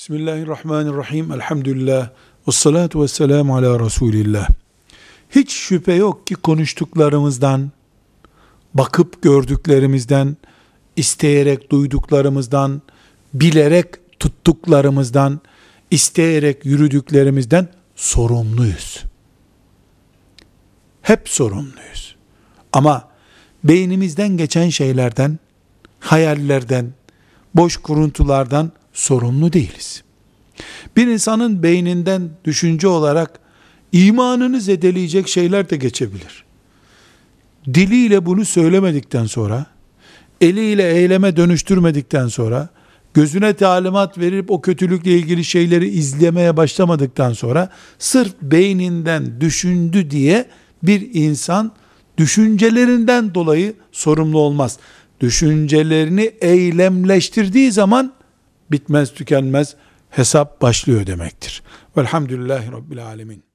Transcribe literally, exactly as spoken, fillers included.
Bismillahirrahmanirrahim. Elhamdülillah. Vessalatu vesselamu ala Resulillah. Hiç şüphe yok ki konuştuklarımızdan, bakıp gördüklerimizden, isteyerek duyduklarımızdan, bilerek tuttuklarımızdan, isteyerek yürüdüklerimizden sorumluyuz. Hep sorumluyuz. Ama beynimizden geçen şeylerden, hayallerden, boş kuruntulardan sorumlu değiliz. Bir insanın beyninden düşünce olarak imanını zedeleyecek şeyler de geçebilir. Diliyle bunu söylemedikten sonra, eliyle eyleme dönüştürmedikten sonra, gözüne talimat verip o kötülükle ilgili şeyleri izlemeye başlamadıktan sonra, sırf beyninden düşündü diye bir insan düşüncelerinden dolayı sorumlu olmaz. Düşüncelerini eylemleştirdiği zaman bitmez tükenmez hesap başlıyor demektir. Velhamdülillahi Rabbil Alemin.